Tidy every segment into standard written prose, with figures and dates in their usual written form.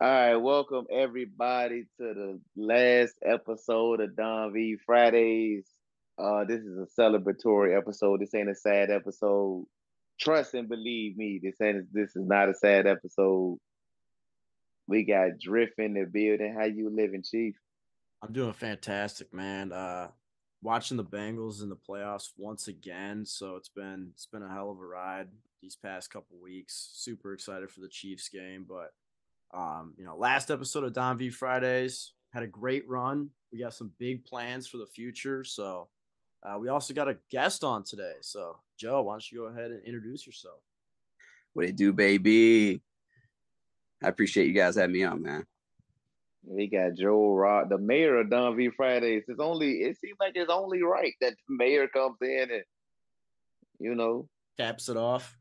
All right, welcome everybody to the last episode of Don V Fridays. This is a celebratory episode. This ain't a sad episode. Trust and believe me, this is not a sad episode. We got Drift in the building. How you living, Chief? I'm doing fantastic, man. Watching the Bengals in the playoffs once again. So it's been a hell of a ride these past couple weeks. Super excited for the Chiefs game, but last episode of Don V Fridays had a great run. We got some big plans for the future. So we also got a guest on today. So Joe, why don't you go ahead and introduce yourself? What it do, baby? I appreciate you guys having me on, man. We got Joe Rod, the mayor of Don V Fridays. It seems like it's only right that the mayor comes in and, taps it off.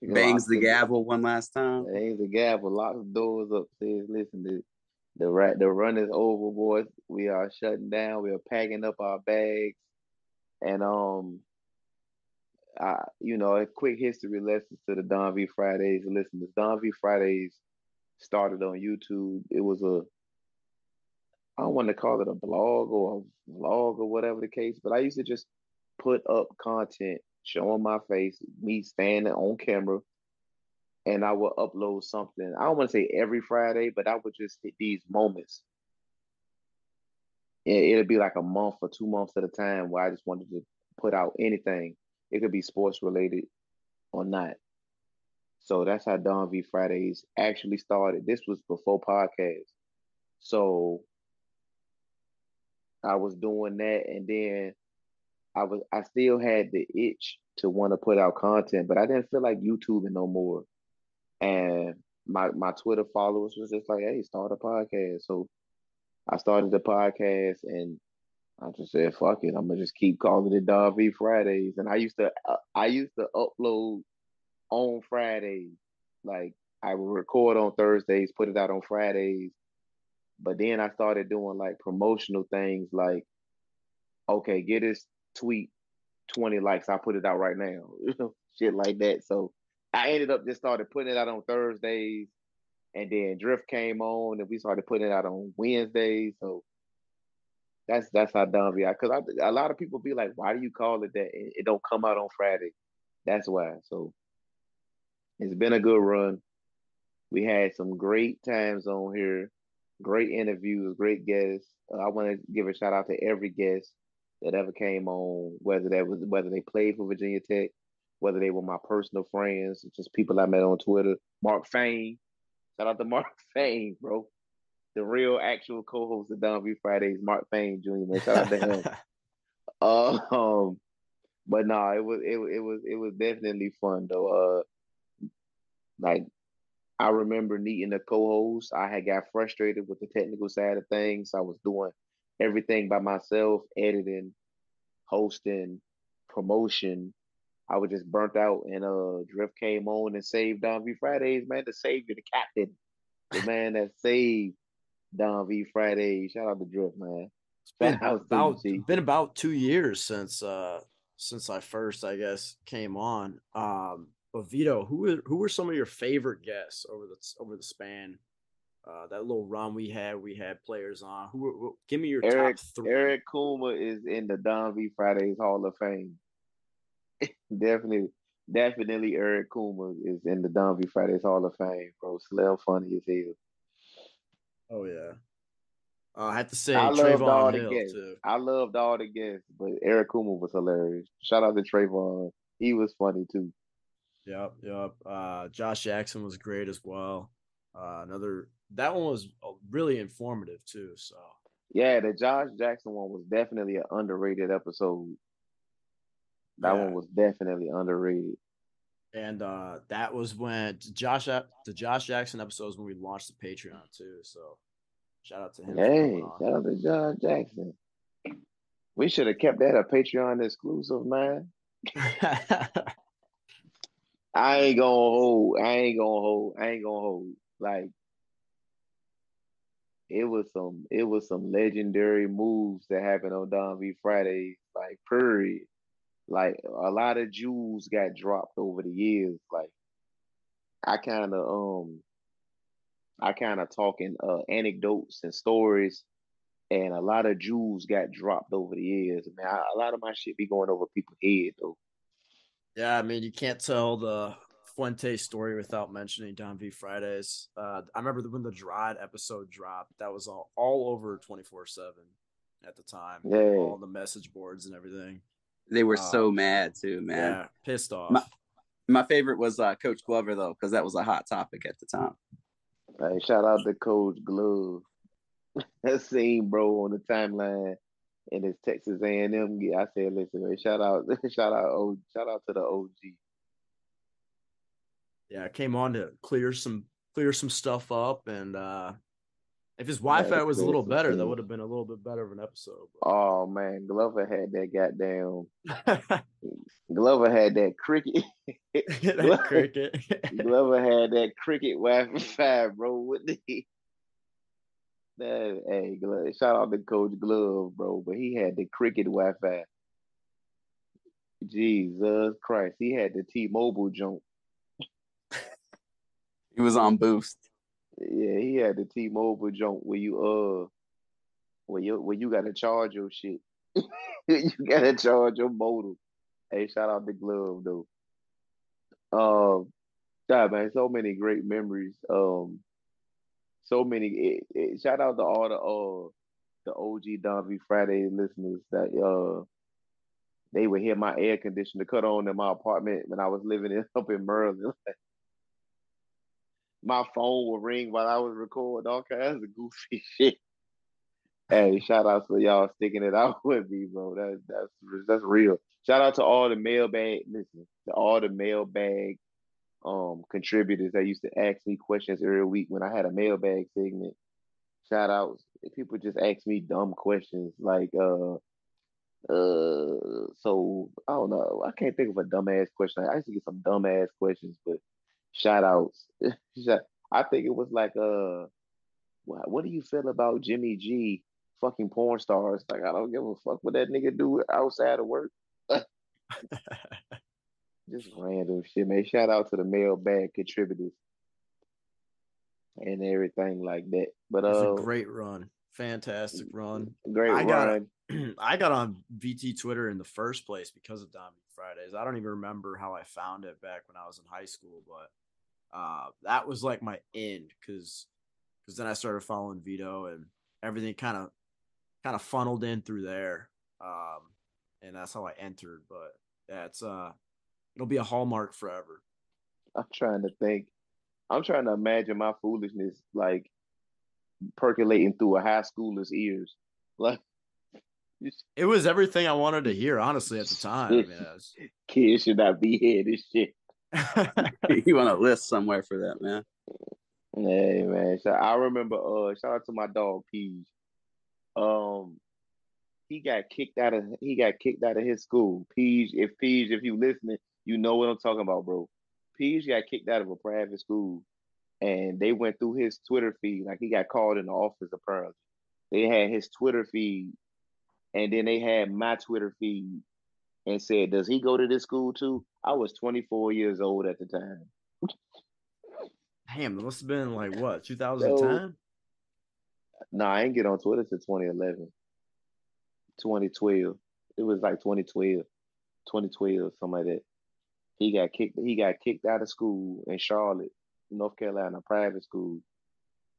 Bangs the gavel one last time. Bangs the gavel, locks the doors up, says, listen, the run is over, boys. We are shutting down. We are packing up our bags. And, a quick history lesson to the Don V Fridays. Listen, the Don V Fridays started on YouTube. It was I don't want to call it a blog or a vlog or whatever the case, but I used to just put up content showing my face, me standing on camera, and I would upload something. I don't want to say every Friday, but I would just hit these moments. It'd be like a month or 2 months at a time where I just wanted to put out anything. It could be sports related or not. So that's how Don V Fridays actually started. This was before podcasts. So I was doing that, and then I still had the itch to want to put out content, but I didn't feel like YouTubing no more. And my Twitter followers was just like, hey, start a podcast. So I started the podcast, and I just said, fuck it. I'm going to just keep calling it Don V Fridays. And I used to upload on Fridays. Like, I would record on Thursdays, put it out on Fridays. But then I started doing, like, promotional things like, okay, get this tweet 20 likes, I'll put it out right now. Shit like that. So I ended up just started putting it out on Thursdays, and then Drift came on and we started putting it out on Wednesdays. So that's how Don V, because a lot of people be like, why do you call it that? It don't come out on Friday. That's why. So it's been a good run. We had some great times on here, great interviews, great guests. I want to give a shout out to every guest that ever came on, whether they played for Virginia Tech, whether they were my personal friends, just people I met on Twitter. Mark Fain, shout out to Mark Fain, bro, the real actual co-host of Don V Fridays, Mark Fain Jr. Man, shout out to him. But no, it was definitely fun though. I remember needing a co-host. I had got frustrated with the technical side of things. I was doing everything by myself, editing, hosting, promotion. I was just burnt out, and Drift came on and saved Don V Fridays, man, the savior, the captain, the man that saved Don V Fridays. Shout out to Drift, man. It's been about 2 years since I first, I guess, came on. But Vito, who were some of your favorite guests over the span? That little run we had players on. Who give me your top three? Eric Kuma is in the Don V Fridays Hall of Fame. definitely Eric Kuma is in the Don V Fridays Hall of Fame, bro. Slim funny as hell. Oh yeah, I have to say Trayvon Hill too. I loved all the guests, but Eric Kuma was hilarious. Shout out to Trayvon, he was funny too. Yep. Josh Jackson was great as well. That one was really informative too. So yeah, the Josh Jackson one was definitely an underrated episode. That one was definitely underrated. And that was when the Josh Jackson episodes when we launched the Patreon too. So shout out to him. Hey, shout out to Josh Jackson. We should have kept that a Patreon exclusive, man. I ain't gonna hold. Like it was some legendary moves that happened on Don V Fridays, like Purdy. Like a lot of jewels got dropped over the years. Like I kind of talk in anecdotes and stories, and a lot of jewels got dropped over the years. Man, a lot of my shit be going over people's head though. Yeah, I mean, you can't tell the Fuente story without mentioning Don V Fridays. I remember when the Dried episode dropped. That was all over 24/7 at the time. Yeah. All the message boards and everything. They were so mad too, man. Yeah, pissed off. My favorite was Coach Glover though, because that was a hot topic at the time. Hey, shout out to Coach Glover. That scene, bro, on the timeline in his Texas A&M. I said, listen, man, shout out to the OG. Yeah, I came on to clear some stuff up, and if his Wi-Fi was a little better, that would have been a little bit better of an episode. Bro. Oh man, Glover had that cricket Wi-Fi, bro. What the heck? Hey, shout out to Coach Glove, bro, but he had the cricket Wi-Fi. Jesus Christ, he had the T-Mobile jump. He was on Boost. Yeah, he had the T-Mobile jump where you gotta charge your shit. You gotta charge your modem. Hey, shout out to Glove though. God, man, so many great memories. So many. Shout out to all the OG Don V Friday listeners that they would hear my air conditioner cut on in my apartment when I was living up in Maryland. My phone would ring while I was recording all kinds of goofy shit. Hey, shout out to y'all sticking it out with me, bro. That's real. Shout out to all the mailbag. Listen, to all the mailbag contributors that used to ask me questions every week when I had a mailbag segment. Shout out. People just ask me dumb questions like, so I don't know. I can't think of a dumbass question. I used to get some dumbass questions, but shout outs. I think it was like, what do you feel about Jimmy G fucking porn stars? Like, I don't give a fuck what that nigga do outside of work. Just random shit, man. Shout out to the mailbag contributors and everything like that. But it was a great run. Fantastic run. I got on VT Twitter in the first place because of Don V Fridays. I don't even remember how I found it back when I was in high school, but that was like my end because then I started following Vito and everything kind of funneled in through there. And that's how I entered. But that's it'll be a hallmark forever. I'm trying to think. I'm trying to imagine my foolishness like percolating through a high schooler's ears. Like it was everything I wanted to hear, honestly, at the time. I mean, kids should not be here. This shit. You want a list somewhere for that, man? Hey, man. So I remember. Shout out to my dog Pete. He got kicked out of his school. Peej, if you listening, you know what I'm talking about, bro. Peej got kicked out of a private school, and they went through his Twitter feed. Like he got called in the office apparently. They had his Twitter feed, and then they had my Twitter feed, and said, "Does he go to this school too?" I was 24 years old at the time. Damn, it must have been like what 2010. No, I didn't get on Twitter till 2011. 2012. It was like 2012, something like that. He got kicked out of school in Charlotte, North Carolina, private school.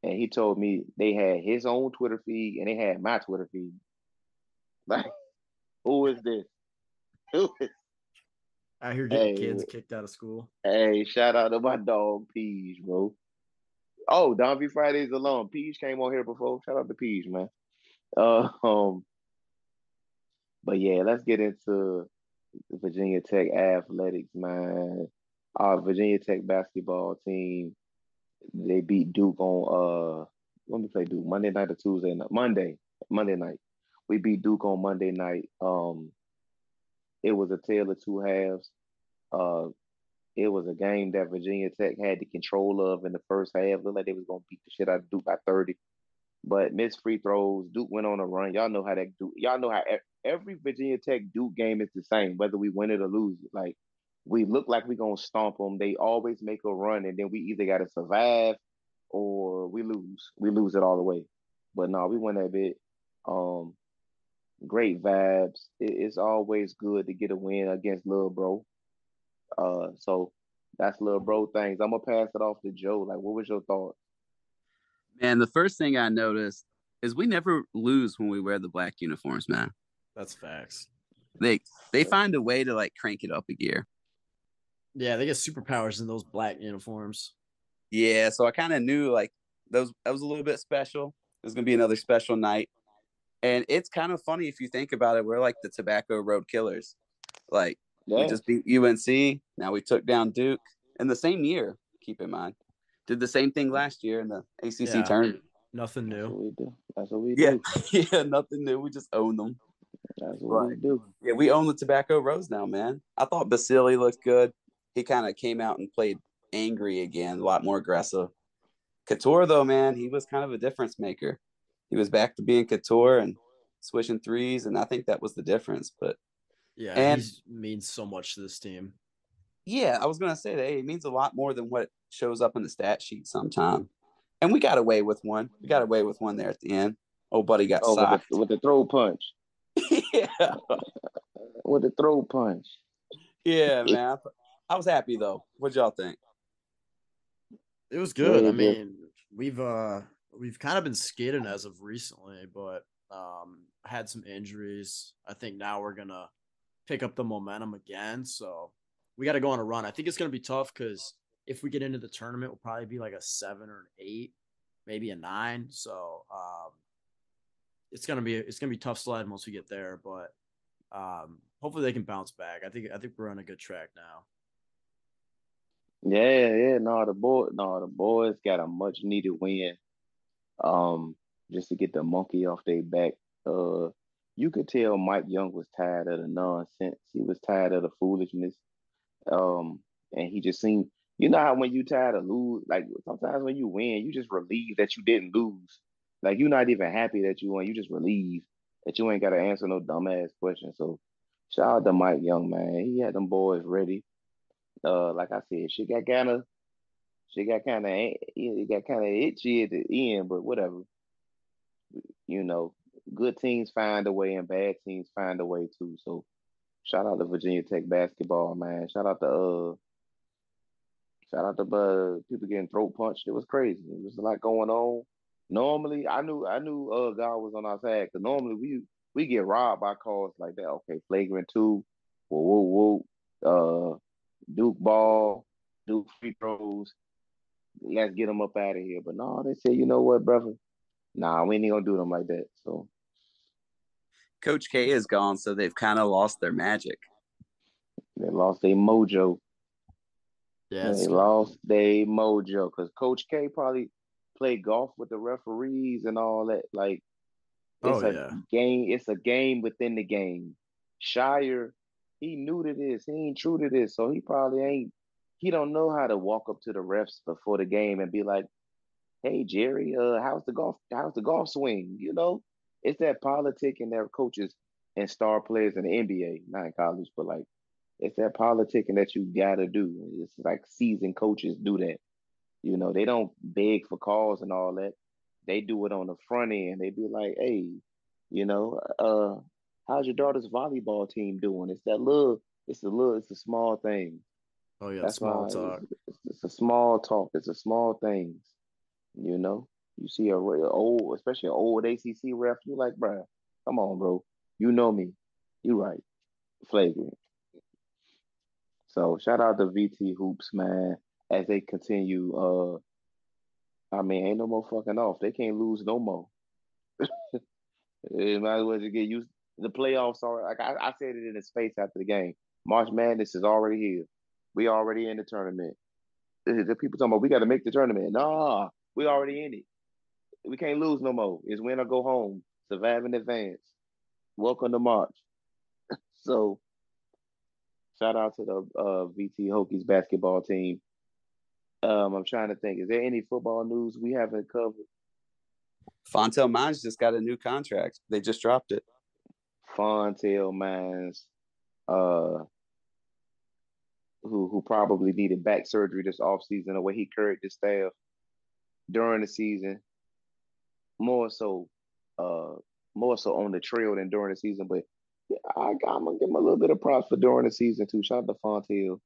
And he told me they had his own Twitter feed and they had my Twitter feed. Like, who is this? I hear getting kids kicked out of school. Hey, shout out to my dog Peej, bro. Oh, Don V Fridays alone. Peej came on here before. Shout out to Peej, man. But yeah, let's get into Virginia Tech athletics, man. Our Virginia Tech basketball team, they beat Duke on when we play Duke, Monday night or Tuesday night? Monday night. We beat Duke on Monday night. It was a tale of two halves. It was a game that Virginia Tech had the control of in the first half. Looked like they was gonna beat the shit out of Duke by 30. But missed free throws. Duke went on a run. Y'all know how that Duke. Y'all know how every Virginia Tech Duke game is the same, whether we win it or lose it. Like, we look like we're gonna stomp them. They always make a run, and then we either gotta survive or we lose. We lose it all the way. But no, we won that bit. Great vibes. It's always good to get a win against Lil Bro. So that's Lil Bro things. I'm gonna pass it off to Joe. Like, what was your thought? Man, the first thing I noticed is we never lose when we wear the black uniforms, man. That's facts. They find a way to, like, crank it up a gear. Yeah, they get superpowers in those black uniforms. Yeah, so I kind of knew, like, that was a little bit special. It was going to be another special night. And it's kind of funny if you think about it. We're like the Tobacco Road Killers. Like, yeah. We just beat UNC. Now we took down Duke. In the same year, keep in mind. Did the same thing last year in the ACC tournament. Nothing new. That's what we do. Yeah, yeah, nothing new. We just own them. That's what we do. Yeah, we own the Tobacco Rose now, man. I thought Basile looked good. He kind of came out and played angry again, a lot more aggressive. Couture, though, man, he was kind of a difference maker. He was back to being Couture and switching threes, and I think that was the difference. But yeah, and he means so much to this team. Yeah, I was going to say that, hey, it means a lot more than what shows up in the stat sheet sometime. And we got away with one. We got away with one there at the end. Old buddy got socked. With the throw punch. Yeah. With the throw punch. Yeah, man. I was happy, though. What y'all think? It was good. I mean, we've kind of been skidding as of recently, but had some injuries. I think now we're going to pick up the momentum again, so – we got to go on a run. I think it's going to be tough because if we get into the tournament, we'll probably be like a 7 or an 8, maybe a 9. So it's gonna be tough sled once we get there. But hopefully they can bounce back. I think we're on a good track now. Yeah. No, the boys got a much needed win, just to get the monkey off their back. You could tell Mike Young was tired of the nonsense. He was tired of the foolishness. And he just seemed, you know how when you tired of lose, like sometimes when you win, you just relieved that you didn't lose. Like, you're not even happy that you won. You just relieved that you ain't got to answer no dumbass question. So shout out to Mike Young, man. He had them boys ready. Like I said, she got kind of itchy at the end, but whatever. You know, good teams find a way and bad teams find a way too. So shout out to Virginia Tech basketball, man. Shout out to people getting throat punched. It was crazy. It was a lot going on. Normally, I knew God was on our side, because normally we get robbed by calls like that. Okay, flagrant 2, whoa, Duke ball, Duke free throws. Let's get them up out of here. But no, they say, you know what, brother? Nah, we ain't gonna do them like that. So. Coach K is gone, so they've kind of lost their magic. They lost their mojo. Yes. They lost their mojo because Coach K probably played golf with the referees and all that. Like, it's a game. It's a game within the game. Shire, he new to this. He ain't true to this, so he probably ain't. He don't know how to walk up to the refs before the game and be like, "Hey, Jerry, how's the golf? How's the golf swing?" You know. It's that politic and their coaches and star players in the NBA, not in college, but like it's that politic and that you gotta do. It's like seasoned coaches do that. You know, they don't beg for calls and all that. They do it on the front end. They be like, "Hey, you know, how's your daughter's volleyball team doing?" It's a small thing. Oh yeah, That's small talk. It's a small talk. It's a small things. You know. You see especially an old ACC ref, you're like, bro, come on, bro. You know me. You right. Flagrant. So, shout out to VT Hoops, man, as they continue. Ain't no more fucking off. They can't lose no more. They might as well just get used. The playoffs are, like I said it in his face after the game. March Madness is already here. We already in the tournament. The people talking about we got to make the tournament. Nah, we already in it. We can't lose no more. It's win or go home. Survive in advance. Welcome to March. So, shout out to the VT Hokies basketball team. I'm trying to think. Is there any football news we haven't covered? Fontel Mines just got a new contract. They just dropped it. Fontel Mines, who probably needed back surgery this offseason, the way he carried the staff during the season, more so on the trail than during the season. But yeah, I'm going to give him a little bit of props for during the season, too. Shout out to Fontel.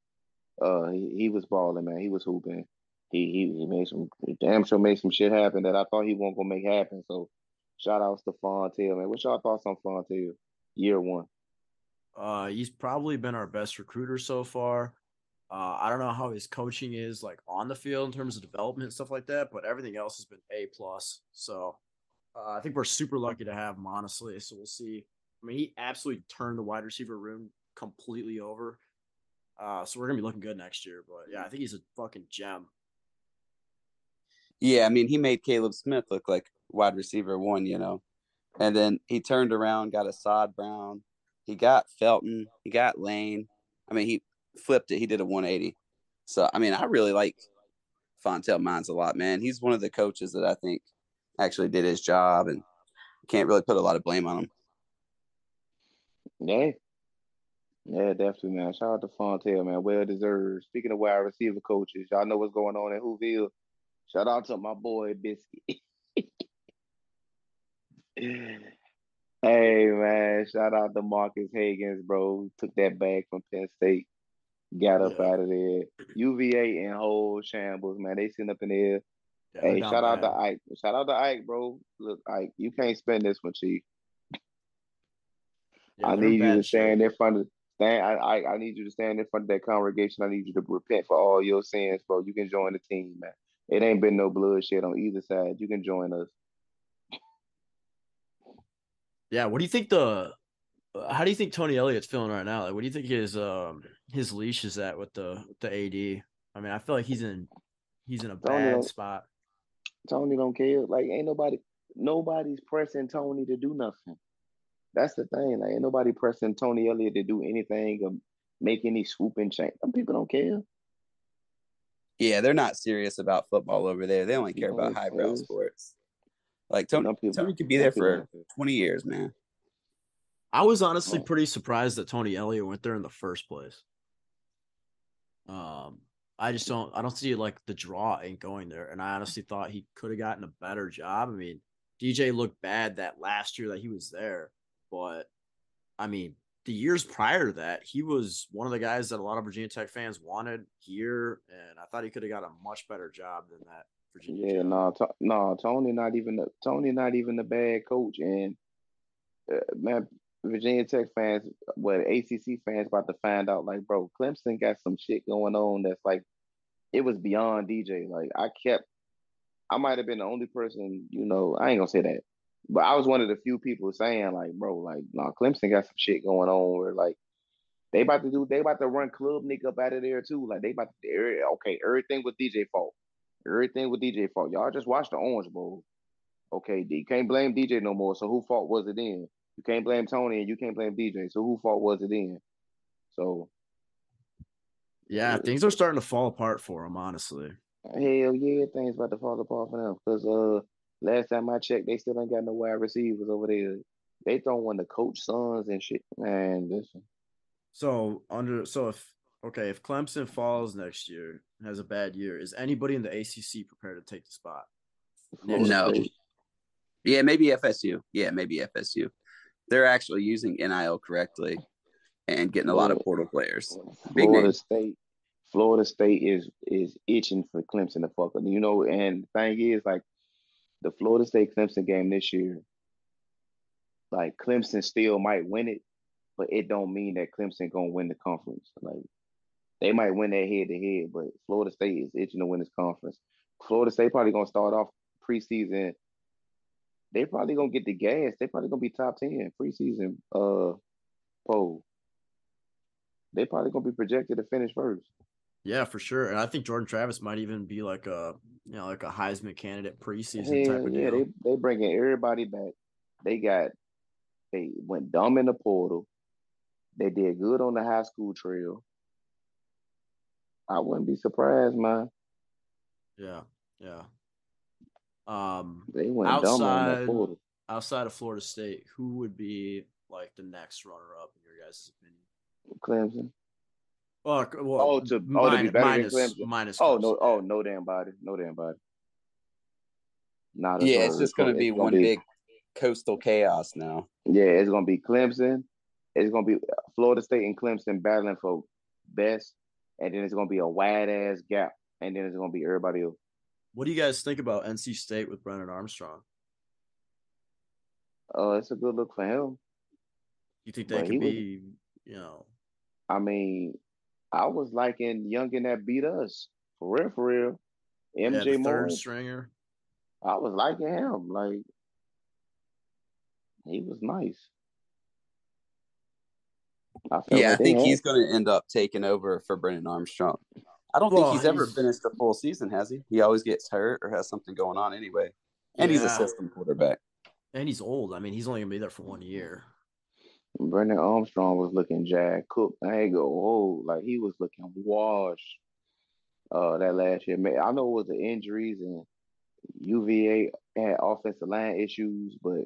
He was balling, man. He was hooping. He made some damn sure made some shit happen that I thought he wasn't gonna make happen. So shout outs to Fontel, man. What's y'all thoughts on Fontel year one? He's probably been our best recruiter so far. I don't know how his coaching is like on the field in terms of development and stuff like that, but everything else has been A+. So I think we're super lucky to have him, honestly. So we'll see. I mean, he absolutely turned the wide receiver room completely over. So we're gonna be looking good next year. But yeah, I think he's a fucking gem. Yeah, I mean, he made Caleb Smith look like wide receiver one, you know. And then he turned around, got Assad Brown. He got Felton. He got Lane. I mean, he flipped it. He did a 180. So, I mean, I really like Fontel Mines a lot, man. He's one of the coaches that I think actually did his job and can't really put a lot of blame on him. Yeah. Yeah, definitely, man. Shout out to Fontel, man. Well deserved. Speaking of wide receiver coaches, y'all know what's going on in Whoville. Shout out to my boy, Biscuit. Hey, man. Shout out to Marcus Hagins, bro. Took that bag from Penn State. Got up out of there. UVA in whole shambles, man. They sitting up in there. Yeah, hey, shout out to Ike. Shout out to Ike, bro. Look, Ike, you can't spend this one, Chief. Yeah, I need you to stand in front of I need you to stand in front of that congregation. I need you to repent for all your sins, bro. You can join the team, man. It ain't been no bloodshed on either side. You can join us. Yeah, what do you think how do you think Tony Elliott's feeling right now? Like, what do you think his leash is at with the AD? I mean, I feel like he's in a bad spot. Tony don't care. Like, ain't nobody's pressing Tony to do nothing. That's the thing. Like, ain't nobody pressing Tony Elliott to do anything or make any swooping change. Some people don't care. Yeah, they're not serious about football over there. They only care about highbrow sports. Like, Tony could be there for 20 years, man. I was honestly pretty surprised that Tony Elliott went there in the first place. I don't see, like, the draw in going there. And I honestly thought he could have gotten a better job. I mean, DJ looked bad that last year that he was there. But, I mean, the years prior to that, he was one of the guys that a lot of Virginia Tech fans wanted here, and I thought he could have got a much better job than that Virginia Tech. Tony not even a bad coach. And, man, Virginia Tech fans, ACC fans about to find out, like, bro, Clemson got some shit going on that's, like, it was beyond DJ. Like, I might have been the only person, you know, I ain't going to say that. But I was one of the few people saying, like, bro, like, nah, Clemson got some shit going on where, like, they about to run Club Nick up out of there, too. Like, everything with DJ fault. Everything with DJ fault. Y'all just watch the Orange Bowl. Okay, you can't blame DJ no more, so who fault was it then? You can't blame Tony and you can't blame DJ, so who fault was it then? So. Yeah, things are starting to fall apart for him, honestly. Hell yeah, things about to fall apart for them because, last time I checked, they still ain't got no wide receivers over there. They throwing one to coach sons and shit. Man, listen. So if Clemson falls next year and has a bad year, is anybody in the ACC prepared to take the spot? No. Yeah, maybe FSU. They're actually using NIL correctly and getting a lot of portal players. Florida State is itching for Clemson to fuck up. You know, and the thing is, like, the Florida State-Clemson game this year, like, Clemson still might win it, but it don't mean that Clemson going to win the conference. Like, they might win that head-to-head, but Florida State is itching to win this conference. Florida State probably going to start off preseason they probably gonna get the gas. They probably gonna be top 10 preseason poll. They probably gonna be projected to finish first. Yeah, for sure. And I think Jordan Travis might even be like a Heisman candidate preseason type of deal. They bringing everybody back. They went dumb in the portal. They did good on the high school trail. I wouldn't be surprised, man. Yeah. They went dumb on the portal. Outside of Florida State, who would be like the next runner-up in your guys' opinion? Clemson. To be better than Clemson. Clemson. No damn body. Not at all. It's just going to be one big coastal chaos now. Yeah, it's going to be Clemson. It's going to be Florida State and Clemson battling for best, and then it's going to be a wide-ass gap, and then it's going to be everybody else. What do you guys think about NC State with Brennan Armstrong? It's a good look for him. You think they could be, I mean, I was liking Youngin that beat us. For real. MJ the third stringer. I was liking him. Like, he was nice. I think he's going to end up taking over for Brennan Armstrong. I don't think he's ever finished a full season, has he? He always gets hurt or has something going on anyway. And he's a system quarterback. And he's old. I mean, he's only going to be there for 1 year. Brennan Armstrong was looking jacked. He was looking washed that last year. Man, I know it was the injuries and UVA had offensive line issues, but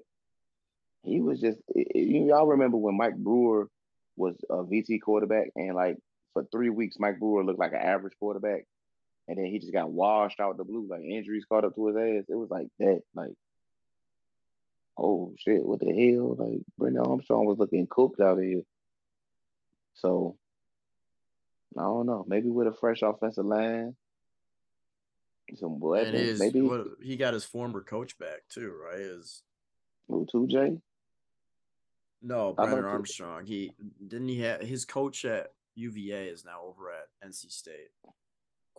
he was just y'all remember when Mike Brewer was a VT quarterback, and like for 3 weeks, Mike Brewer looked like an average quarterback, and then he just got washed out the blue. Like injuries caught up to his ass. It was like that. Like, oh shit, what the hell? Like Brendan Armstrong was looking cooked out of here. So I don't know. Maybe with a fresh offensive line, some weapons. He got his former coach back too, right? Is 2J? No, Brennan Armstrong. His coach at UVA is now over at NC State,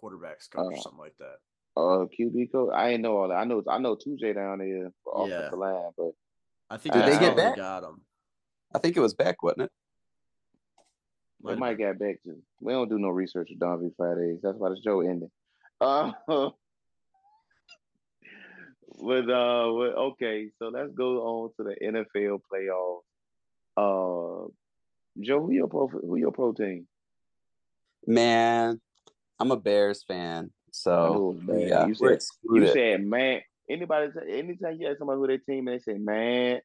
quarterbacks coach or something like that. QB coach. I ain't know all that. I know 2J down there for offensive line, but I think they get back. Got him. I think it was back, wasn't it? They might got back too. We don't do no research with Don V Fridays. That's why the show ended. So let's go on to the NFL playoffs. Joe, who your pro team? Man, I'm a Bears fan, so yeah. You said man. Anytime you ask somebody who their team, and they say man.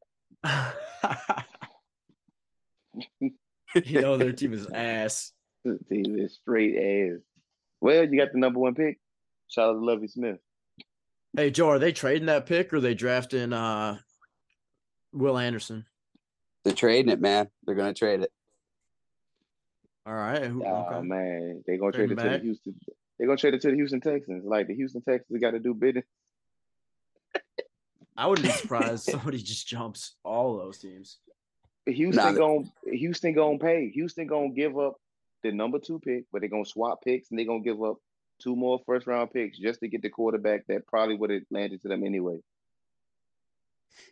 You know their team is ass. Their team is straight ass. Well, you got the number one pick. Shout out to Lovie Smith. Hey Joe, are they trading that pick or are they drafting Will Anderson? They're trading it, man. They're gonna trade it. All right. Man, they're gonna trade it to the Houston. They're gonna trade it to the Houston Texans. Like the Houston Texans got to do business. I wouldn't be surprised if somebody just jumps all those teams. Houston gonna pay. Houston gonna give up the number 2 pick, but they're gonna swap picks and they're gonna give up 2 more first round picks just to get the quarterback that probably would have landed to them anyway.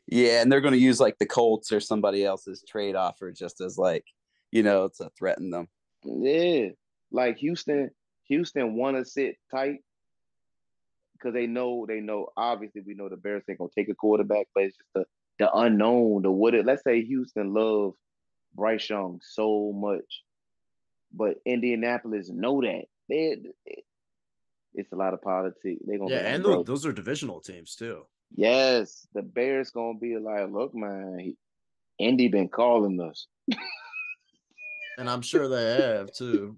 Yeah, and they're going to use like the Colts or somebody else's trade offer just as like, to threaten them. Yeah, like Houston want to sit tight because they know. Obviously, we know the Bears ain't going to take a quarterback, but it's just the unknown. Let's say Houston loves Bryce Young so much, but Indianapolis know that it's a lot of politics. They're gonna those are divisional teams too. Yes, the Bears gonna be like, look, man, Indy been calling us, and I'm sure they have too.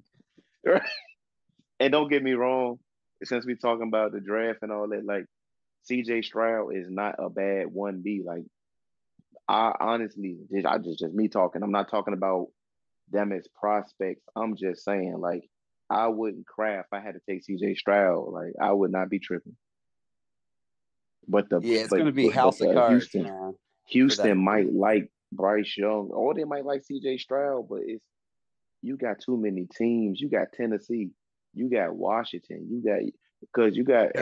Right? And don't get me wrong, since we're talking about the draft and all that, like CJ Stroud is not a bad 1B. Like, I honestly, just me talking. I'm not talking about them as prospects. I'm just saying, like, I wouldn't cry if I had to take CJ Stroud. Like, I would not be tripping. It's going to be house of cards. Houston might like Bryce Young, or they might like CJ Stroud, but you got too many teams. You got Tennessee, you got Washington, you got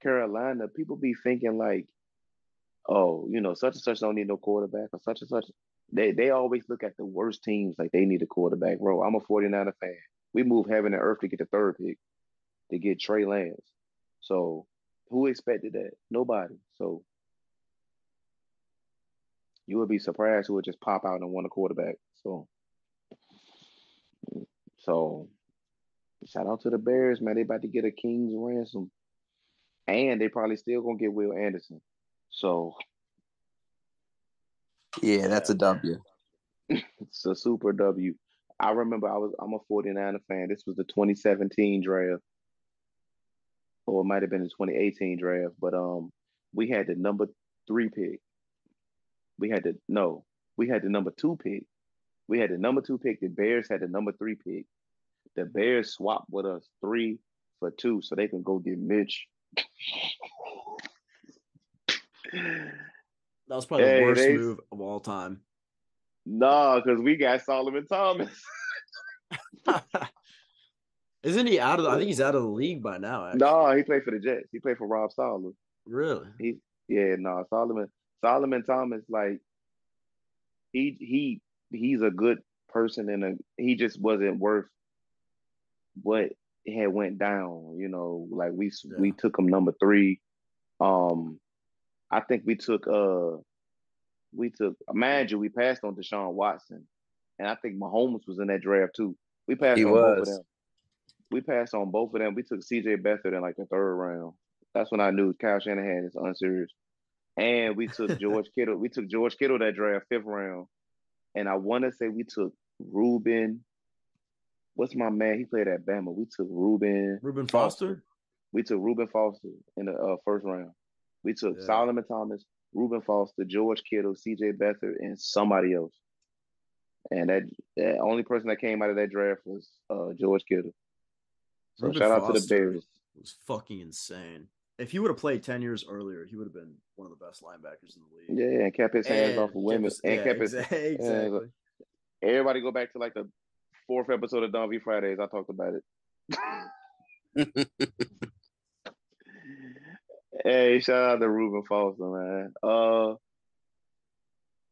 Carolina. People be thinking like oh, you know, such and such don't need no quarterback, or such and such. They always look at the worst teams like they need a quarterback. Bro, I'm a 49er fan. We move heaven and earth to get the third pick, to get Trey Lance. So who expected that? Nobody. So you would be surprised who would just pop out and want a quarterback. So shout out to the Bears, man. They about to get a king's ransom. And they probably still going to get Will Anderson. So yeah, that's a W. It's a super W. I remember I'm a 49er fan. This was the 2017 draft. Or it might have been the 2018 draft. But we had the number 3 pick. We had the number 2 pick. We had the number 2 pick. The Bears had the number 3 pick. The Bears swapped with us 3 for 2 so they can go get Mitch. That was probably the worst move of all time. Nah, because we got Solomon Thomas. Isn't he out of I think he's out of the league by now, actually. No, he played for the Jets. He played for Rob Saleh. Really? Solomon Thomas, like, he's a good person, and he just wasn't worth what had went down, you know. Like we took him number 3. I think we took. Mind you, we passed on Deshaun Watson, and I think Mahomes was in that draft too. Both of them. We passed on both of them. We took CJ Beathard in like the 3rd round. That's when I knew Kyle Shanahan is unserious. And we took George Kittle. We took George Kittle that draft 5th round, and I want to say we took Reuben. What's my man? He played at Bama. We took Reuben Foster. We took Reuben Foster in the 1st round. We took Solomon Thomas, Reuben Foster, George Kittle, C.J. Beathard, and somebody else. And that only person that came out of that draft was George Kittle. So Reuben Foster out to the Bears. It was fucking insane. If he would have played 10 years earlier, he would have been one of the best linebackers in the league. Yeah, and kept his hands off of women. Exactly. Everybody go back to like the 4th episode of Don V Fridays. I talked about it. Hey, shout out to Reuben Foster, man.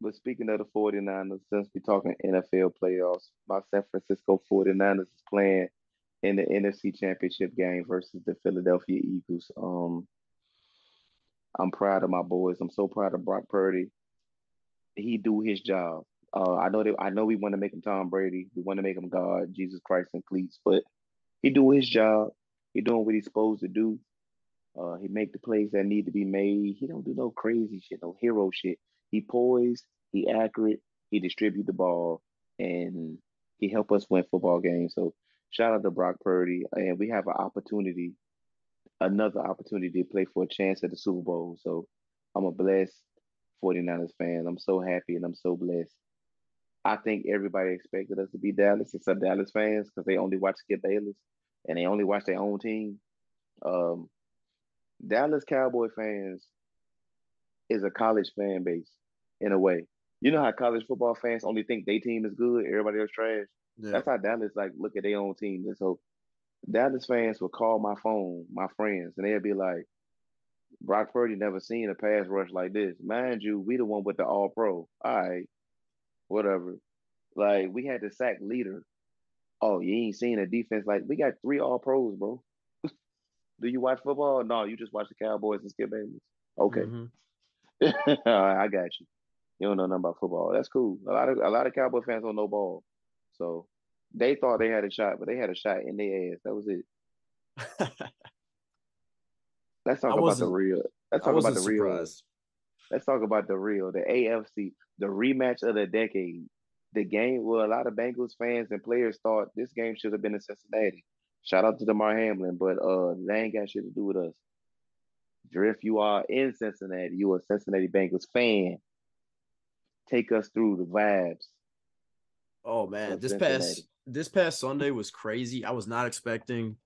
But speaking of the 49ers, since we're talking NFL playoffs, my San Francisco 49ers is playing in the NFC Championship game versus the Philadelphia Eagles. I'm proud of my boys. I'm so proud of Brock Purdy. He do his job. I know we want to make him Tom Brady. We want to make him God, Jesus Christ, and cleats. But he do his job. He doing what he's supposed to do. He make the plays that need to be made. He don't do no crazy shit, no hero shit. He poised, he accurate, he distribute the ball, and he help us win football games. So shout out to Brock Purdy. And we have another opportunity to play for a chance at the Super Bowl. So I'm a blessed 49ers fan. I'm so happy and I'm so blessed. I think everybody expected us to be Dallas, except Dallas fans, because they only watch Skip Bayless and they only watch their own team. Dallas Cowboy fans is a college fan base in a way. You know how college football fans only think their team is good, everybody else trash? Yeah. That's how Dallas like look at their own team. And so Dallas fans would call my phone, my friends, and they'd be like, Brock Purdy never seen a pass rush like this. Mind you, we the one with the All-Pro. All right, whatever. Like, we had the sack leader. Oh, you ain't seen a defense like, we got 3 All-Pros, bro. Do you watch football? No, you just watch the Cowboys and Skip Bayless. Okay. Mm-hmm. All right, I got you. You don't know nothing about football. That's cool. A lot of Cowboy fans don't know ball. So they thought they had a shot, but they had a shot in their ass. That was it. Let's talk about the real, the AFC, the rematch of the decade. The game where a lot of Bengals fans and players thought this game should have been in Cincinnati. Shout out to DeMar Hamlin, but they ain't got shit to do with us. Drift, you are in Cincinnati. You are a Cincinnati Bengals fan. Take us through the vibes. Oh, man. This past Sunday was crazy. I was not expecting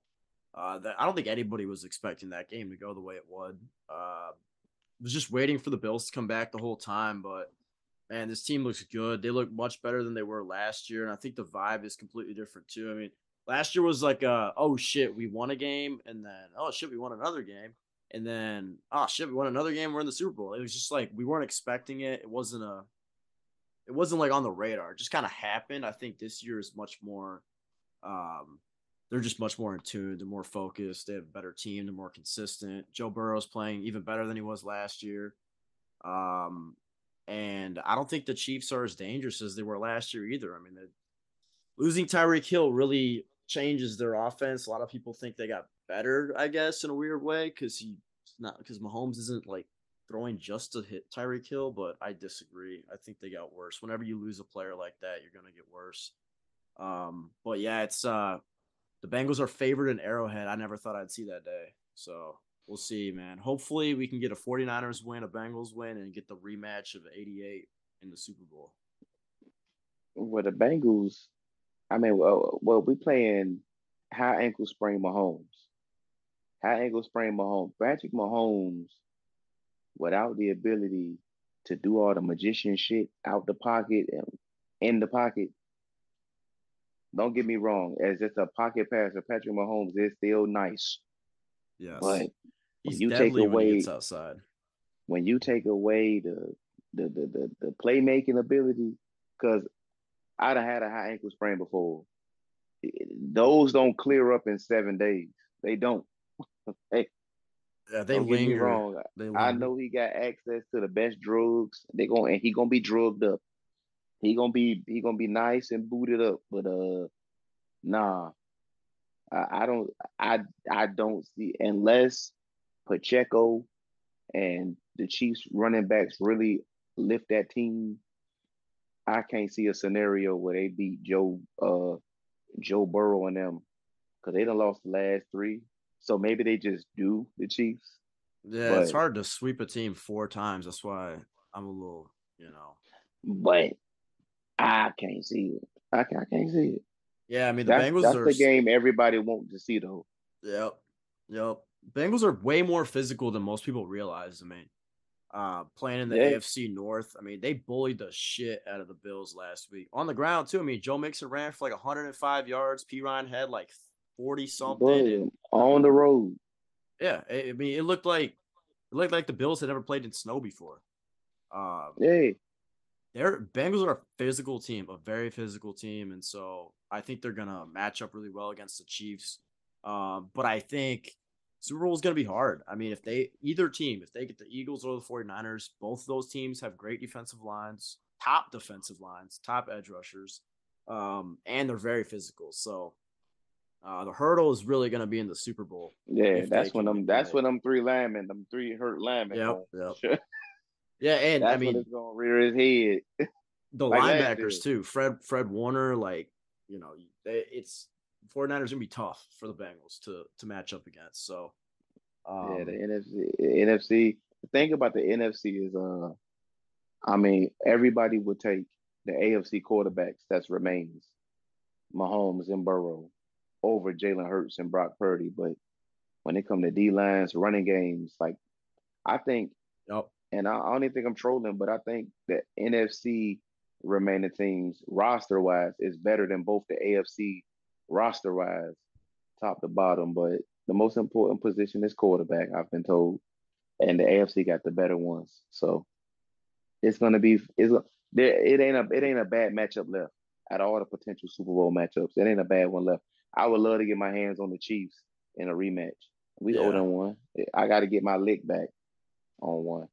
that. I don't think anybody was expecting that game to go the way it would. Was just waiting for the Bills to come back the whole time, but man, this team looks good. They look much better than they were last year, and I think the vibe is completely different, too. I mean, last year was like, oh, shit, we won a game, and then, oh, shit, we won another game. And then, oh shit, we won another game. We're in the Super Bowl. It was just like, we weren't expecting it. It wasn't like on the radar. It just kind of happened. I think this year is much more, they're just much more in tune. They're more focused. They have a better team. They're more consistent. Joe Burrow's playing even better than he was last year. And I don't think the Chiefs are as dangerous as they were last year either. I mean, losing Tyreek Hill really changes their offense. A lot of people think they got better, I guess, in a weird way, because Mahomes isn't like throwing just to hit Tyreek Hill, but I disagree. I think they got worse. Whenever you lose a player like that, you're going to get worse. But yeah, it's the Bengals are favored in Arrowhead. I never thought I'd see that day. So we'll see, man. Hopefully we can get a 49ers win, a Bengals win, and get the rematch of 88 in the Super Bowl. Well, the Bengals, I mean, well, we playing high ankle sprain Mahomes. High ankle sprain Mahomes. Patrick Mahomes, without the ability to do all the magician shit out the pocket and in the pocket, don't get me wrong, as just a pocket passer, Patrick Mahomes is still nice. Yes. But he's deadly when he gets outside. When you take away the playmaking ability, because I'd have had a high ankle sprain before. Those don't clear up in 7 days. They don't. They don't linger. Get me wrong. I know he got access to the best drugs. He gonna be drugged up. He gonna be nice and booted up. But nah. I don't see, unless Pacheco and the Chiefs running backs really lift that team. I can't see a scenario where they beat Joe Burrow and them, because they done lost the last three. So maybe they just do the Chiefs. Yeah, but it's hard to sweep a team four times. That's why I'm a little, But I can't see it. I can't see it. Yeah, I mean, Bengals that's are... That's the game everybody wants to see, though. Yep. Bengals are way more physical than most people realize. I mean, playing in the AFC North, I mean, they bullied the shit out of the Bills last week. On the ground, too. I mean, Joe Mixon ran for like 105 yards. P. Ryan had like 40-something. And on the road. Yeah, I mean, it looked like the Bills had never played in snow before. Bengals are a physical team, a very physical team, and so I think they're going to match up really well against the Chiefs. But I think Super Bowl is going to be hard. I mean, if either team get the Eagles or the 49ers, both of those teams have great defensive lines, top defensive lines, top edge rushers, and they're very physical. So the hurdle is really going to be in the Super Bowl. Yeah, that's when them three hurt linemen. Yep. Yeah, and that's it's going to rear his head. The linebackers too, Fred Warner, it's 49ers going to be tough for the Bengals to match up against. So, yeah, the NFC. The thing about the NFC is, everybody would take the AFC quarterbacks that's remains, Mahomes and Burrow, over Jalen Hurts and Brock Purdy. But when it comes to D lines, running games, I think. Yep. And I don't even think I'm trolling, but I think the NFC remaining teams roster-wise is better than both the AFC roster-wise, top to bottom. But the most important position is quarterback, I've been told, and the AFC got the better ones. So it's gonna be it ain't a bad matchup left out of all the potential Super Bowl matchups. It ain't a bad one left. I would love to get my hands on the Chiefs in a rematch. We owe them one. I got to get my lick back on one.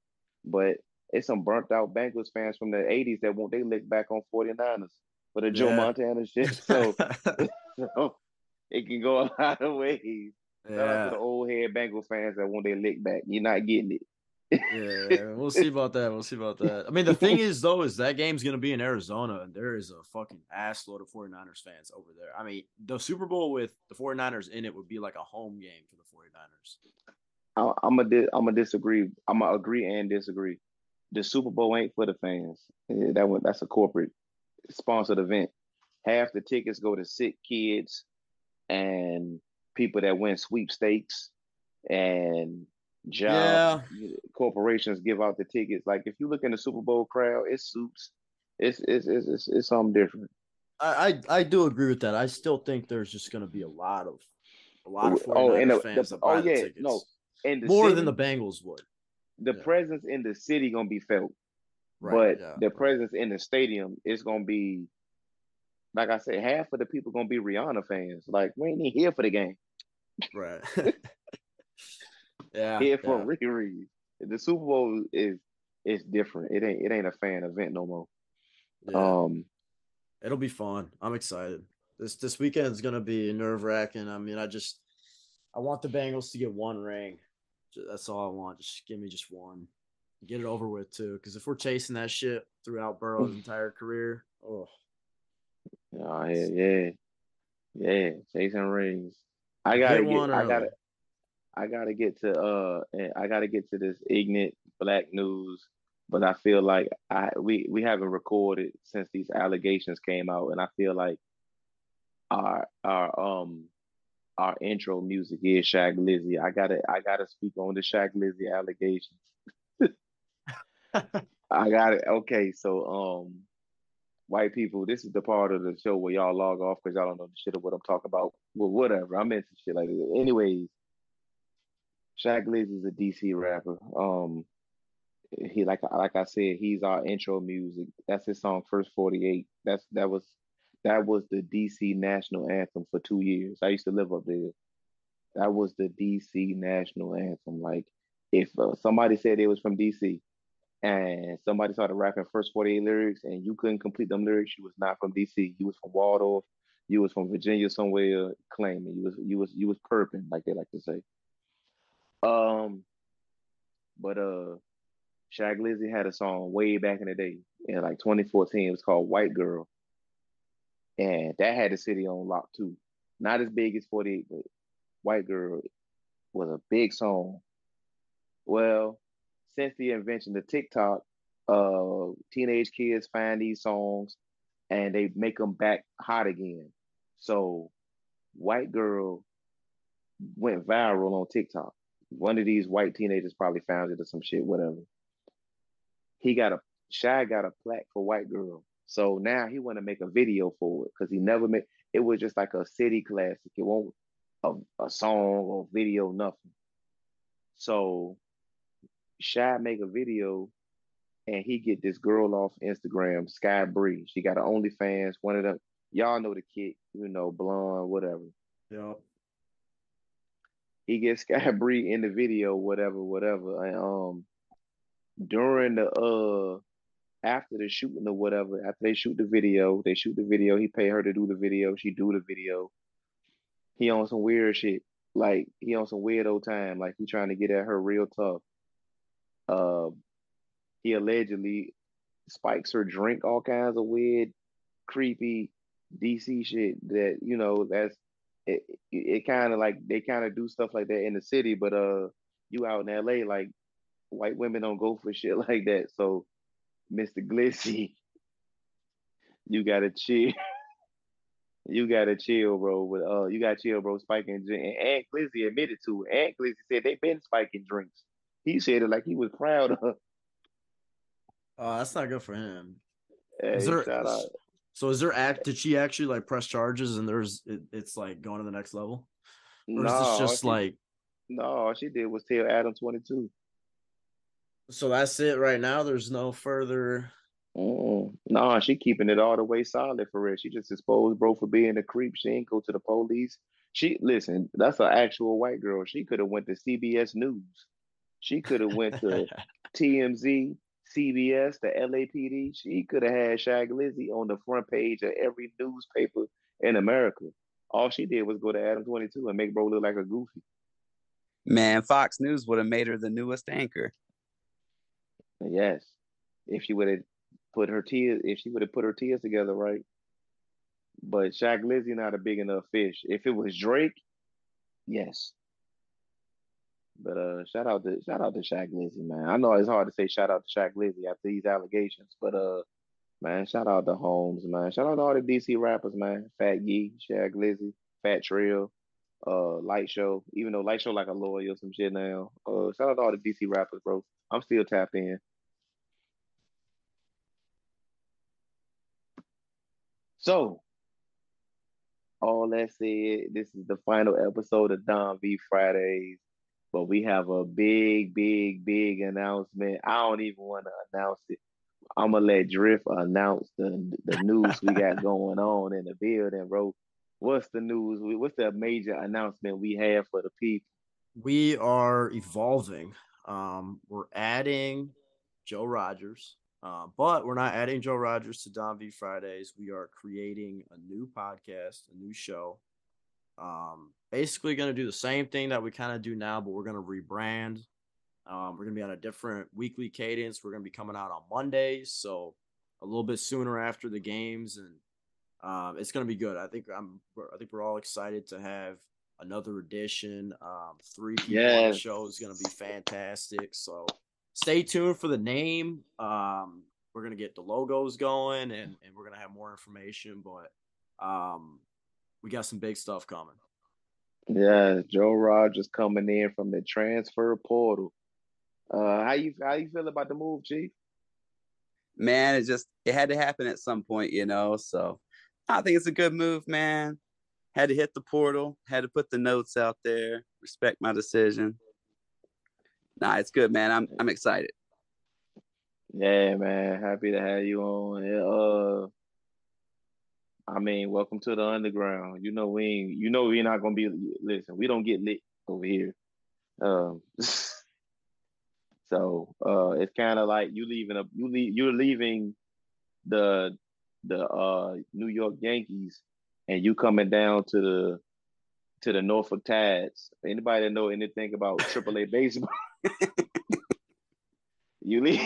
But it's some burnt-out Bengals fans from the 80s that want they lick back on 49ers for the Joe Montana shit. So, so it can go a lot of ways. Yeah. Shout out to the old-head Bengals fans that want their lick back. You're not getting it. Yeah, we'll see about that. I mean, the thing is, though, is that game's going to be in Arizona, and there is a fucking ass load of 49ers fans over there. I mean, the Super Bowl with the 49ers in it would be like a home game for the 49ers. I'm gonna disagree. I'm gonna agree and disagree. The Super Bowl ain't for the fans. That's a corporate sponsored event. Half the tickets go to sick kids and people that win sweepstakes and jobs. Yeah. Corporations give out the tickets. Like if you look in the Super Bowl crowd, it's soups. It's something different. I do agree with that. I still think there's just gonna be a lot of 49ers fans that buy the tickets. No. in the more city, than the Bengals would. The presence in the city gonna be felt, right, but the presence in the stadium is gonna be, like I said, half of the people gonna be Rihanna fans. Like, we ain't even here for the game, right? Here for Riri. The Super Bowl is different. It ain't a fan event no more. Yeah. It'll be fun. I'm excited. This weekend's gonna be nerve wracking. I mean, I want the Bengals to get one ring. That's all I want. Just give me just one. Get it over with too. Because if we're chasing that shit throughout Burrow's entire career, chasing rings. I gotta get to this ignorant black news, but I feel like we haven't recorded since these allegations came out, and I feel like our intro music is Shy Glizzy. I gotta speak on the Shy Glizzy allegations. I got it. Okay, so white people, this is the part of the show where y'all log off because y'all don't know the shit of what I'm talking about. Well, whatever. I'm into shit like that. Anyways, Shy Glizzy is a DC rapper. He like I said, he's our intro music. That's his song First 48. That was the DC national anthem for 2 years. I used to live up there. That was the DC national anthem. Like, if somebody said it was from DC and somebody started rapping First 48 lyrics and you couldn't complete them lyrics, you was not from DC. You was from Waldorf. You was from Virginia somewhere claiming. You was perping, like they like to say. But Shy Glizzy had a song way back in the day in like 2014. It was called White Girl. And that had the city on lock too. Not as big as 48, but White Girl was a big song. Well, since the invention of TikTok, teenage kids find these songs and they make them back hot again. So White Girl went viral on TikTok. One of these white teenagers probably found it or some shit, whatever. Shy got a plaque for White Girl. So now he want to make a video for it because he never made it. Was just like a city classic. It won't a song or video, nothing. So Shy make a video and he get this girl off Instagram, Sky Bree. She got her OnlyFans. One of them, y'all know the kid, blonde, whatever. Yeah. He gets Sky Bree in the video, whatever. And during the after the shooting or whatever, after they shoot the video, he pay her to do the video, she do the video. He on some weird shit. Like, he on some weirdo time. Like, he trying to get at her real tough. He allegedly spikes her drink, all kinds of weird, creepy DC shit that, that's it. It kind of like, they kind of do stuff like that in the city, but you out in LA, like, white women don't go for shit like that. So Mr. Glizzy, you gotta chill. You gotta chill, bro. But you gotta chill, bro. Spiking drink, and Aunt Glizzy admitted to it. Aunt Glizzy said they been spiking drinks. He said it like he was proud of her. That's not good for him. Hey, did she actually like press charges and it's like going to the next level? Or is this just all she did was tell Adam 22. So that's it right now. There's no further. She keeping it all the way solid for real. She just exposed bro for being a creep. She ain't go to the police. That's an actual white girl. She could have went to CBS News. She could have went to TMZ, CBS, the LAPD. She could have had Shy Glizzy on the front page of every newspaper in America. All she did was go to Adam 22 and make bro look like a goofy. Man, Fox News would have made her the newest anchor. Yes, if she would have put her tears together, right? But Shy Glizzy not a big enough fish. If it was Drake, yes. But shout out to Shy Glizzy, man. I know it's hard to say shout out to Shy Glizzy after these allegations, but man, shout out to Holmes, man. Shout out to all the DC rappers, man. Fat Gee, Shy Glizzy, Fat Trill, Light Show. Even though Light Show like a lawyer or some shit now. Shout out to all the DC rappers, bro. I'm still tapped in. So, all that said, this is the final episode of Don V Fridays. But we have a big, big, big announcement. I don't even want to announce it. I'm going to let Drift announce the news we got going on in the building, bro. What's the news? What's the major announcement we have for the people? We are evolving. We're adding Joe Rogers, but we're not adding Joe Rogers to Don V Fridays. We are creating a new podcast, a new show. Basically going to do the same thing that we kind of do now, but we're going to rebrand. We're going to be on a different weekly cadence. We're going to be coming out on Mondays, so a little bit sooner after the games, and it's going to be good. I think we're all excited to have another edition. 3 people on the show is going to be fantastic. So stay tuned for the name. We're going to get the logos going, and we're going to have more information, but we got some big stuff coming. Yeah, Joe Rogers coming in from the transfer portal. How you feel about the move, Chief? Man, it had to happen at some point, you know. So I think it's a good move, man. Had to hit the portal. Had to put the notes out there. Respect my decision. Nah, it's good, man. I'm excited. Yeah, man. Happy to have you on. Welcome to the underground. You know we're not gonna be. Listen, we don't get lit over here. So it's kind of like you're leaving the New York Yankees and you coming down to the Norfolk Tides. Anybody that know anything about AAA baseball? You leave.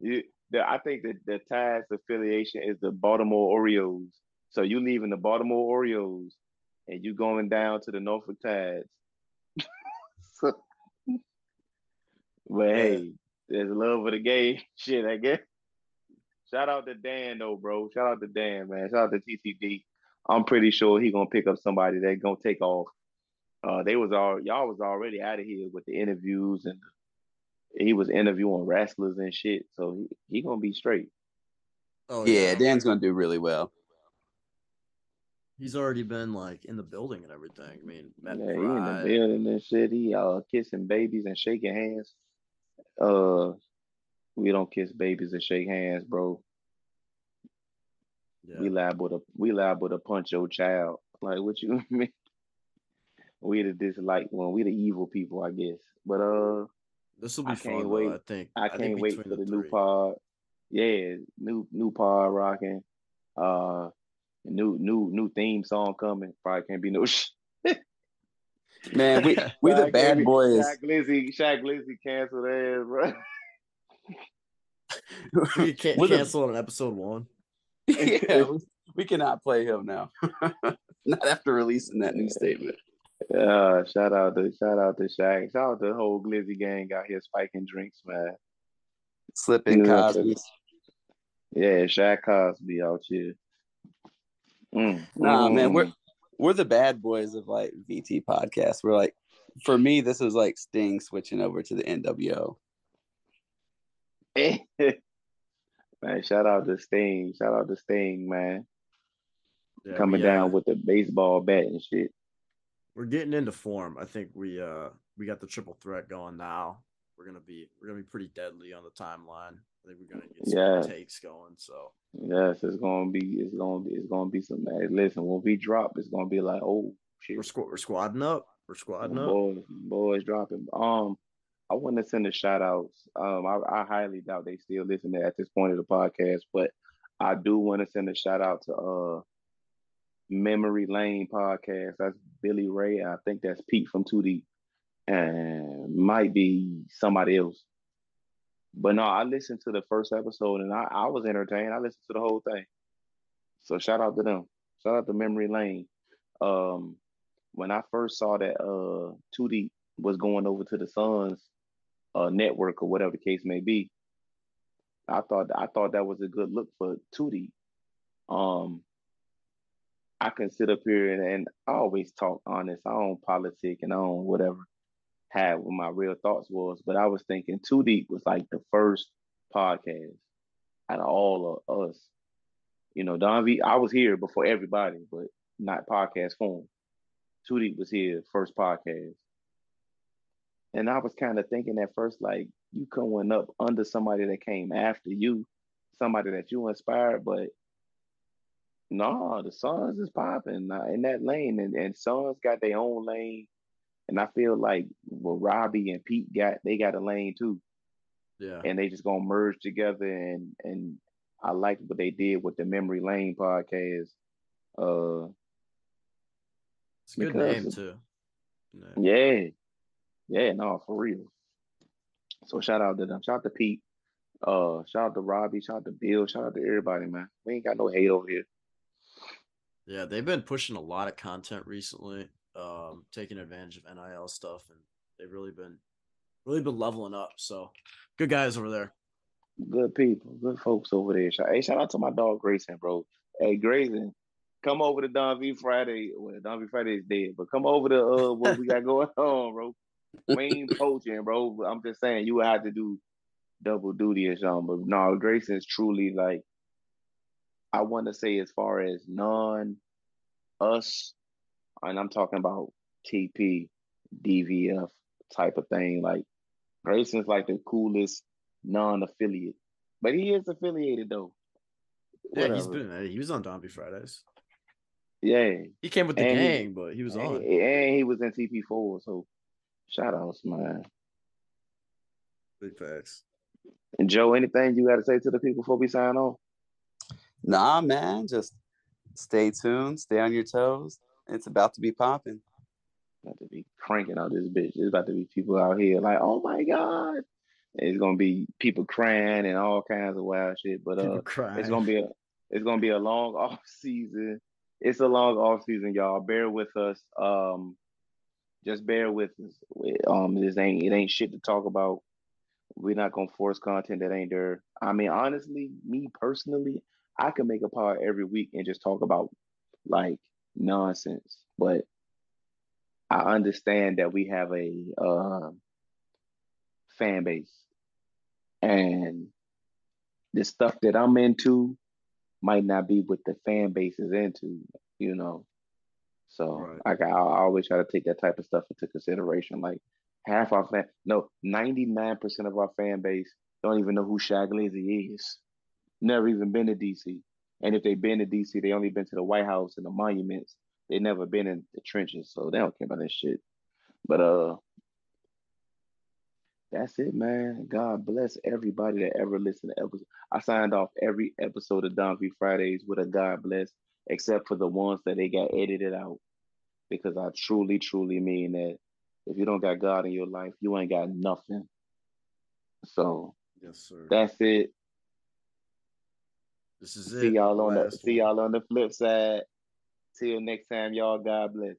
I think that the Tides affiliation is the Baltimore Orioles. So you leaving the Baltimore Orioles and you going down to the Norfolk Tides. But hey, there's love for the game. Shit, I guess. Shout out to Dan though, bro. Shout out to Dan, man. Shout out to TTD. I'm pretty sure he gonna pick up somebody that gonna take off. Y'all was already out of here with the interviews, and he was interviewing wrestlers and shit. So he gonna be straight. Oh yeah, Dan's gonna do really well. He's already been, in the building and everything. I mean, he in the building and shit. He kissing babies and shaking hands. We don't kiss babies and shake hands, bro. Yeah. We liable to punch your child. Like, what you mean? We the disliked one. We the evil people, I guess. But this will be fun, wait. Though, I think. I can't wait for the new pod. Yeah, new pod rocking. New theme song coming. Probably can't be no shit. Man, we the bad boys. Shy Glizzy canceled ass, bro. We can't cancel on episode 1. Yeah, we cannot play him now. Not after releasing that new statement. Shout out to Shy. Shout out to the whole Glizzy gang out here spiking drinks, man. Slipping Cosby. Yeah, Shy Cosby out here. Nah, man, we're the bad boys of VT podcasts. We're for me, this is Sting switching over to the NWO. Man, shout out to Sting, man. Yeah, coming down with the baseball bat and shit. We're getting into form. I think we got the triple threat going now. We're gonna be pretty deadly on the timeline. I think we're gonna get some takes going. So yes, it's gonna be some mad. Listen, when we drop, it's gonna be oh shit. We're squadding up. Boys dropping. I want to send a shout outs. I highly doubt they still listening at this point of the podcast, but I do want to send a shout out to Memory Lane podcast. That's Billy Ray. I think that's Pete from 2D, and might be somebody else. But no, I listened to the first episode and I was entertained. I listened to the whole thing. So shout out to them. Shout out to Memory Lane. When I first saw that 2D was going over to the Suns network or whatever the case may be, I thought that was a good look for 2D. I can sit up here and I always talk honest. I don't politic and I don't whatever. Had what my real thoughts was, but I was thinking 2D was the first podcast out of all of us. Don V, I was here before everybody, but not podcast form. 2D was here, first podcast. And I was kind of thinking at first, like, you coming up under somebody that came after you, somebody that you inspired, but no, the Suns is popping in that lane, and Suns got their own lane. And I feel like what Robbie and Pete got, they got a lane too. Yeah. And they just gonna merge together, and I liked what they did with the Memory Lane podcast. It's a good name too. Yeah. Yeah, no, for real. So shout out to them. Shout out to Pete. Shout out to Robbie. Shout out to Bill. Shout out to everybody, man. We ain't got no hate over here. Yeah, they've been pushing a lot of content recently, taking advantage of NIL stuff, and they've really been leveling up. So good guys over there. Good people, good folks over there. Hey, shout out to my dog Grayson, bro. Hey, Grayson, come over to Don V Friday. Well, Don V Friday is dead, but come over to what we got going on, bro. Wayne poaching, bro. I'm just saying, you have to do double duty or something. But no, Grayson's truly, like, I want to say, as far as non-us, and I'm talking about TP, DVF type of thing, like, Grayson's like the coolest non-affiliate. But he is affiliated, though. Whatever. Yeah, he was on Don V Fridays. Yeah. He came with the gang, but he was on. And he was in TP4, so shout outs, man. Big facts. And Joe, anything you got to say to the people before we sign off? Nah, man, just stay tuned, stay on your toes. It's about to be popping. About to be cranking out this bitch. There's about to be people out here like, oh my God. It's gonna be people crying and all kinds of wild shit. But it's gonna be a long off season. It's a long off season, y'all. Bear with us. Just bear with us. It ain't shit to talk about. We're not gonna force content that ain't there. I mean, honestly, me personally, I can make a pod every week and just talk about, like, nonsense. But I understand that we have a fan base. And the stuff that I'm into might not be what the fan base is into, you know. So right. I always try to take that type of stuff into consideration. Like, 99% of our fan base don't even know who Shy Glizzy is. Never even been to DC, and if they've been to DC, they only been to the White House and the monuments. They never been in the trenches, so they don't care about that shit. But that's it, man. God bless everybody that ever listened to episode. I signed off every episode of Don V Fridays with a God bless, except for the ones that they got edited out, because I truly, truly mean that. If you don't got God in your life, you ain't got nothing. So yes, sir. That's it. This is it. See y'all on the flip side. Till next time, y'all. God bless.